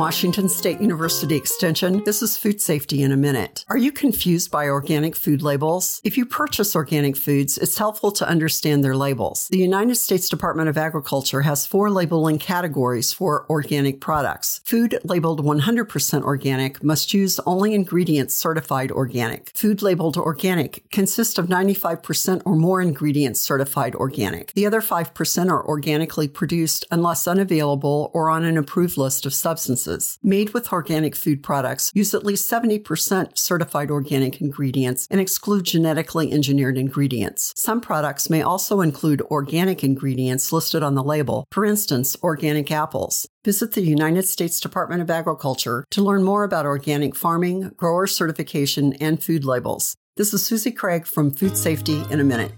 Washington State University Extension. This is Food Safety in a Minute. Are you confused by organic food labels? If you purchase organic foods, it's helpful to understand their labels. The United States Department of Agriculture has 4 labeling categories for organic products. Food labeled 100% organic must use only ingredients certified organic. Food labeled organic consists of 95% or more ingredients certified organic. The other 5% are organically produced unless unavailable or on an approved list of substances. Made with organic food products use at least 70% certified organic ingredients and exclude genetically engineered ingredients. Some products may also include organic ingredients listed on the label, for instance, organic apples. Visit the United States Department of Agriculture to learn more about organic farming, grower certification, and food labels. This is Susie Craig from Food Safety in a Minute.